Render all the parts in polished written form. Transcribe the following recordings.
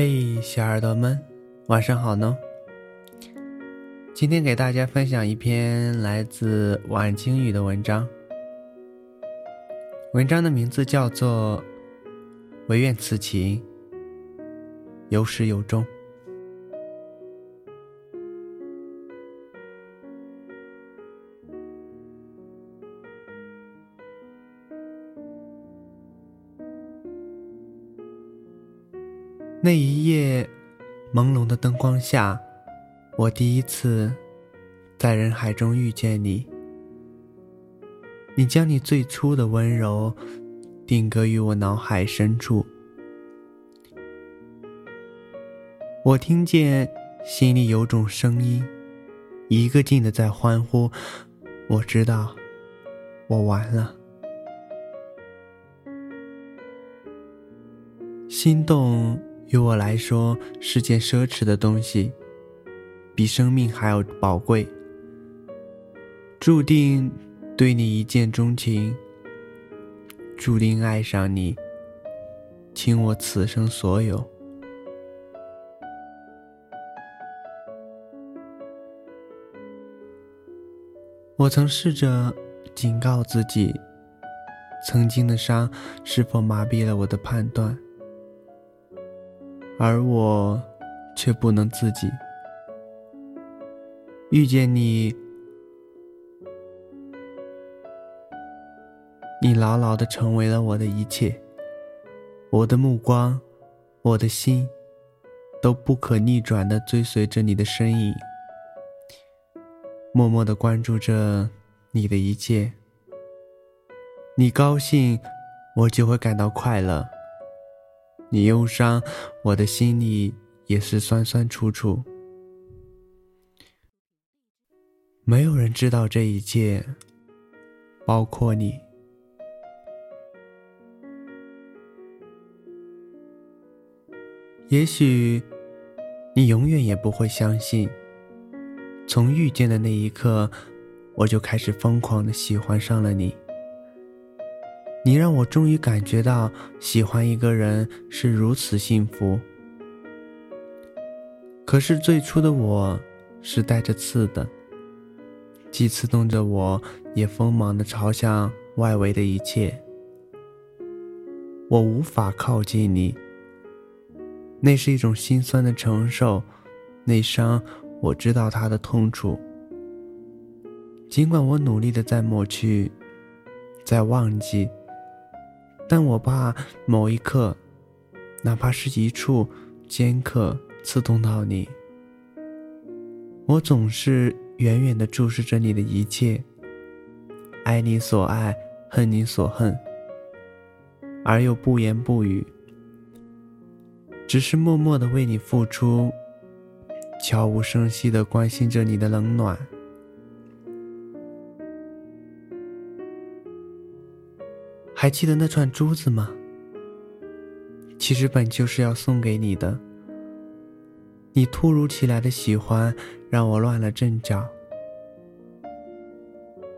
嘿，小耳朵们，晚上好呢！今天给大家分享一篇来自晚清语的文章，文章的名字叫做《唯愿此情有始有终》。那一夜朦胧的灯光下，我第一次在人海中遇见你。你将你最初的温柔定格于我脑海深处，我听见心里有种声音一个劲的在欢呼，我知道我完了。心动于我来说是件奢侈的东西，比生命还要宝贵，注定对你一见钟情，注定爱上你，倾我此生所有。我曾试着警告自己，曾经的伤是否麻痹了我的判断，而我却不能自己。遇见你，你牢牢地成为了我的一切，我的目光，我的心，都不可逆转地追随着你的身影，默默地关注着你的一切。你高兴，我就会感到快乐，你忧伤，我的心里也是酸酸楚楚。没有人知道这一切，包括你。也许你永远也不会相信，从遇见的那一刻，我就开始疯狂地喜欢上了你。你让我终于感觉到喜欢一个人是如此幸福。可是最初的我是带着刺的，既刺痛着我，也锋芒地朝向外围的一切。我无法靠近你，那是一种心酸的承受，内伤，我知道它的痛楚。尽管我努力地在抹去，在忘记，但我怕某一刻，哪怕是一处尖刻刺痛到你。我总是远远地注视着你的一切，爱你所爱，恨你所恨，而又不言不语，只是默默地为你付出，悄无声息地关心着你的冷暖。还记得那串珠子吗？其实本就是要送给你的。你突如其来的喜欢让我乱了阵脚。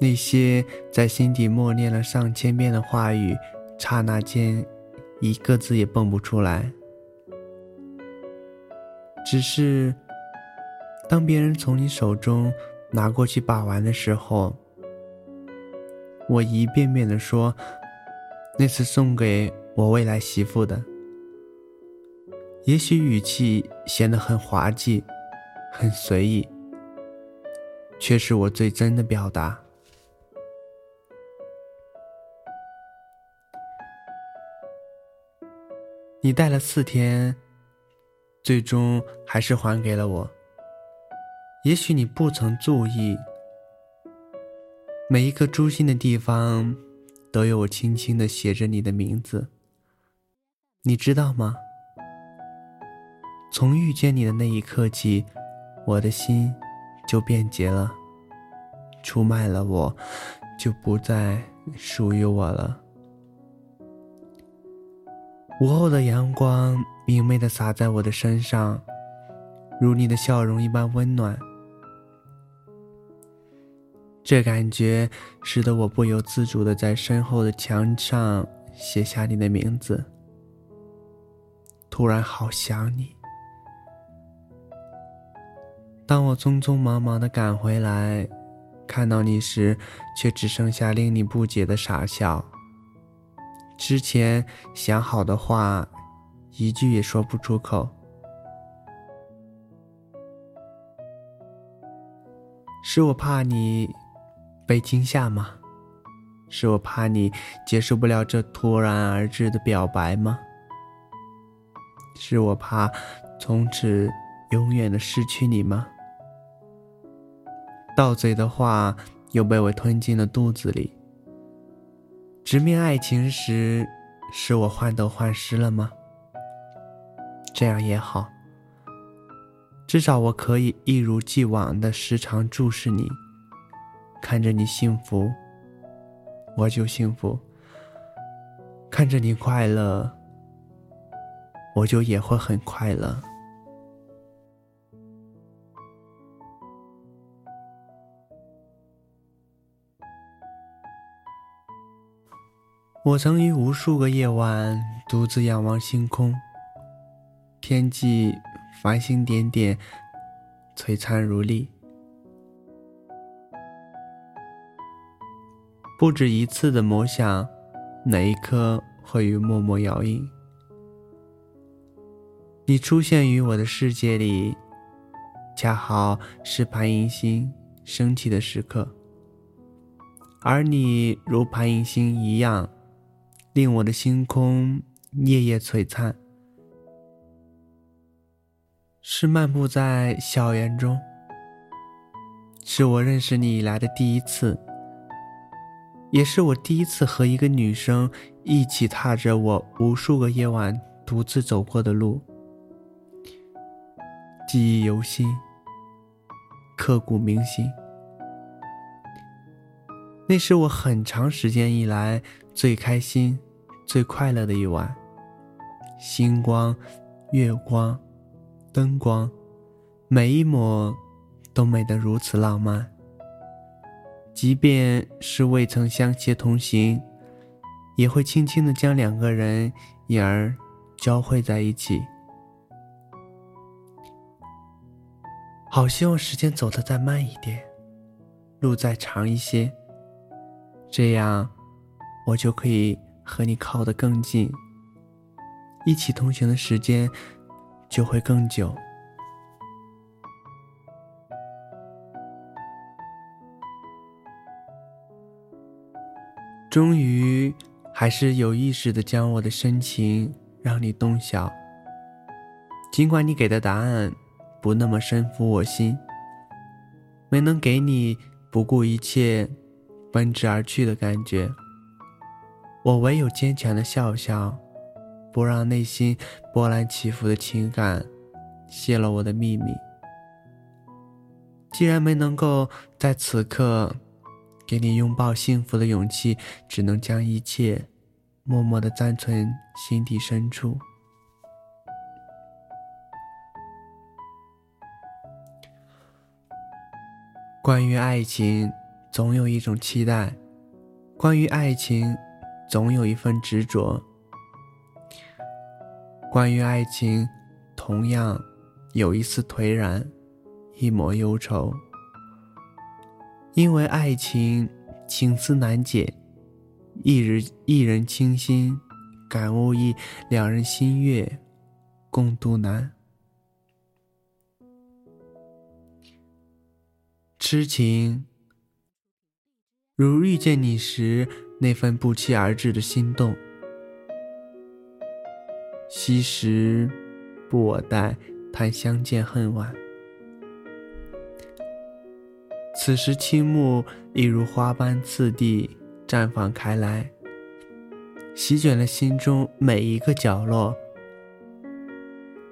那些在心底默念了上千遍的话语，刹那间一个字也蹦不出来。只是当别人从你手中拿过去把玩的时候，我一遍遍地说，那次送给我未来媳妇的。也许语气显得很滑稽，很随意，却是我最真的表达。你戴了4天，最终还是还给了我。也许你不曾注意，每一个珠心的地方都有我轻轻地写着你的名字，你知道吗？从遇见你的那一刻起，我的心就变节了，出卖了我，就不再属于我了。午后的阳光明媚地洒在我的身上，如你的笑容一般温暖。这感觉使得我不由自主地在身后的墙上写下你的名字。突然好想你。当我匆匆忙忙地赶回来，看到你时，却只剩下令你不解的傻笑。之前想好的话，一句也说不出口。是我怕你被惊吓吗？是我怕你接受不了这突然而至的表白吗？是我怕从此永远的失去你吗？到嘴的话又被我吞进了肚子里。直面爱情时，是我患得患失了吗？这样也好，至少我可以一如既往的时常注视你，看着你幸福我就幸福，看着你快乐我就也会很快乐。我曾于无数个夜晚独自仰望星空，天际繁星点点，璀璨如丽。不止一次的摩想，哪一颗会于默默摇曳。你出现于我的世界里，恰好是盘银星升起的时刻，而你如盘银星一样，令我的星空夜夜璀璨。是漫步在校园中，是我认识你以来的第一次，也是我第一次和一个女生一起踏着我无数个夜晚独自走过的路，记忆犹新，刻骨铭心。那是我很长时间以来最开心最快乐的一晚，星光、月光、灯光，每一抹都美得如此浪漫。即便是未曾相携同行，也会轻轻地将两个人影儿交汇在一起。好希望时间走得再慢一点，路再长一些，这样我就可以和你靠得更近，一起同行的时间就会更久。终于还是有意识地将我的深情让你洞晓，尽管你给的答案不那么深服我心，没能给你不顾一切奔驰而去的感觉。我唯有坚强地笑笑，不让内心波澜起伏的情感泄露我的秘密。既然没能够在此刻给你拥抱幸福的勇气，只能将一切默默地暂存心底深处。关于爱情，总有一种期待，关于爱情总有一份执着，关于爱情同样有一丝颓然，一抹忧愁。因为爱情情思难解，一人倾心感悟意，两人心悦共度难。痴情如遇见你时那份不期而至的心动，昔时不我待，叹相见恨晚。此时倾慕亦如花般次第绽放开来，席卷了心中每一个角落。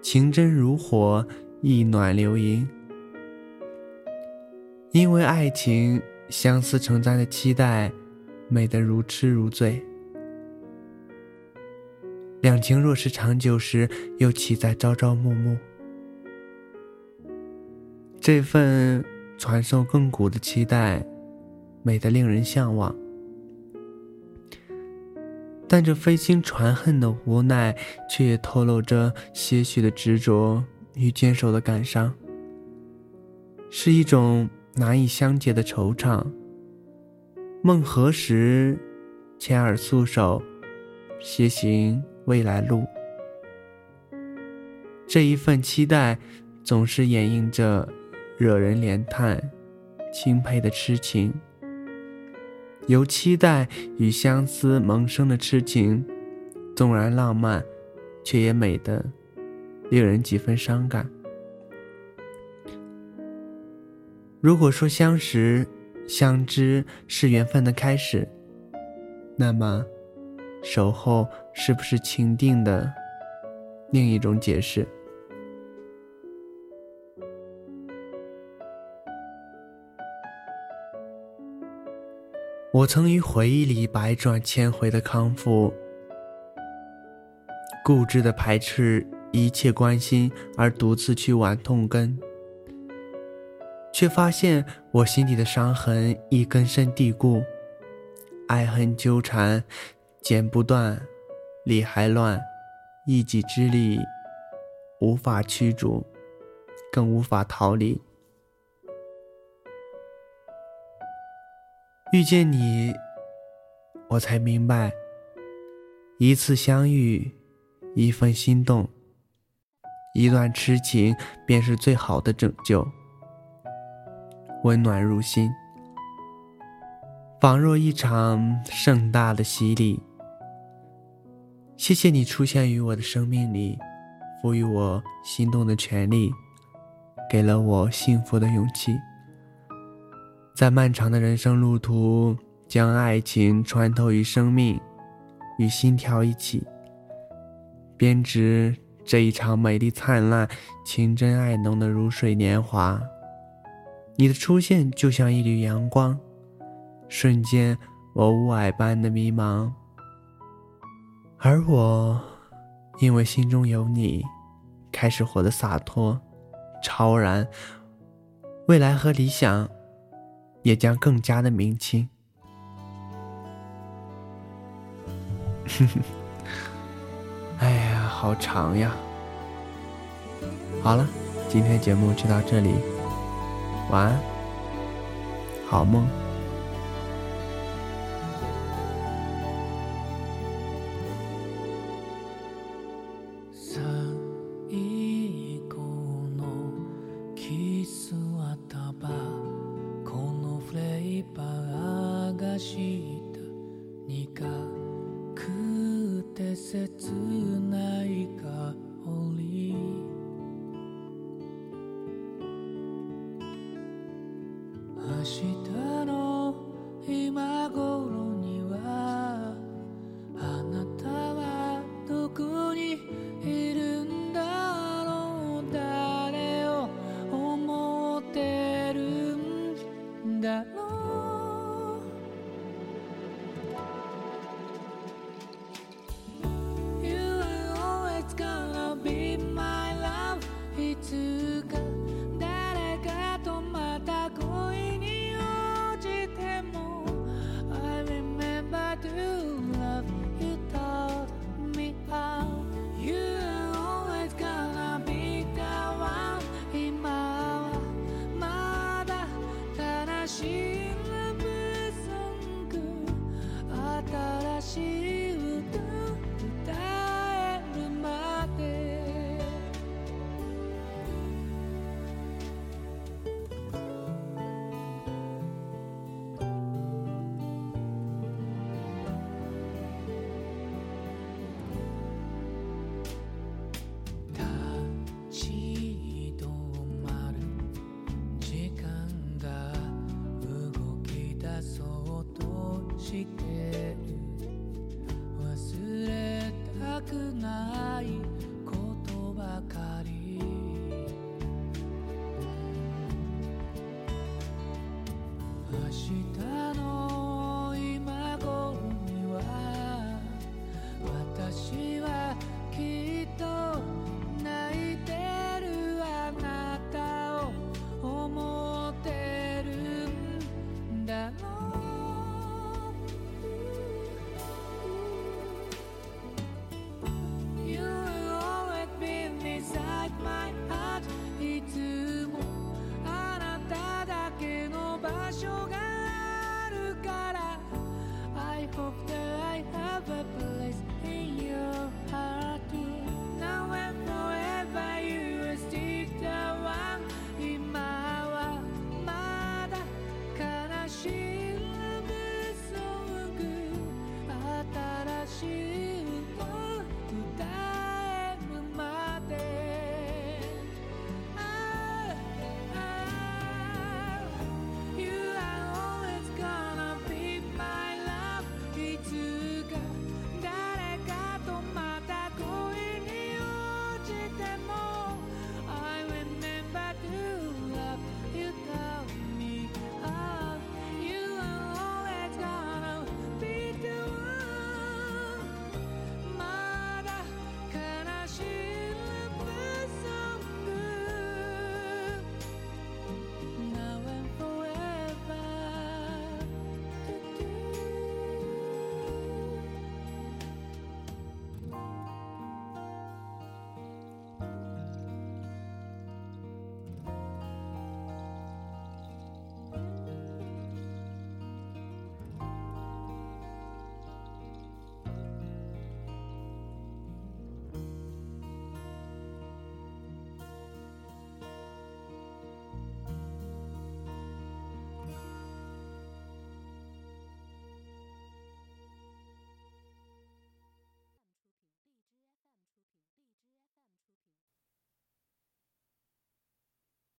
情真如火，意暖流盈。因为爱情相思成灾的期待，美得如痴如醉。两情若是长久时，又岂在朝朝暮暮。这份传送亘古的期待，美得令人向往。但这非亲传恨的无奈，却也透露着些许的执着与坚守的感伤，是一种难以相解的惆怅。梦何时，牵耳素手，偕行未来路。这一份期待，总是掩映着惹人怜叹、钦佩的痴情。由期待与相思萌生的痴情，纵然浪漫，却也美得令人几分伤感。如果说相识、相知是缘分的开始，那么守候是不是情定的另一种解释？我曾于回忆里百转千回的康复，固执的排斥一切关心，而独自去玩痛根，却发现我心底的伤痕已根深蒂固，爱恨纠缠，剪不断，理还乱，一己之力无法驱逐，更无法逃离。遇见你，我才明白，一次相遇，一份心动，一段痴情，便是最好的拯救，温暖入心，仿若一场盛大的洗礼。谢谢你出现于我的生命里，赋予我心动的权利，给了我幸福的勇气。在漫长的人生路途，将爱情穿透于生命，与心跳一起，编织这一场美丽灿烂、情真爱浓的如水年华。你的出现就像一缕阳光，瞬间我雾霭般的迷茫，而我因为心中有你，开始活得洒脱超然，未来和理想也将更加的明清。哎呀，好长呀。好了，今天节目就到这里，晚安，好梦。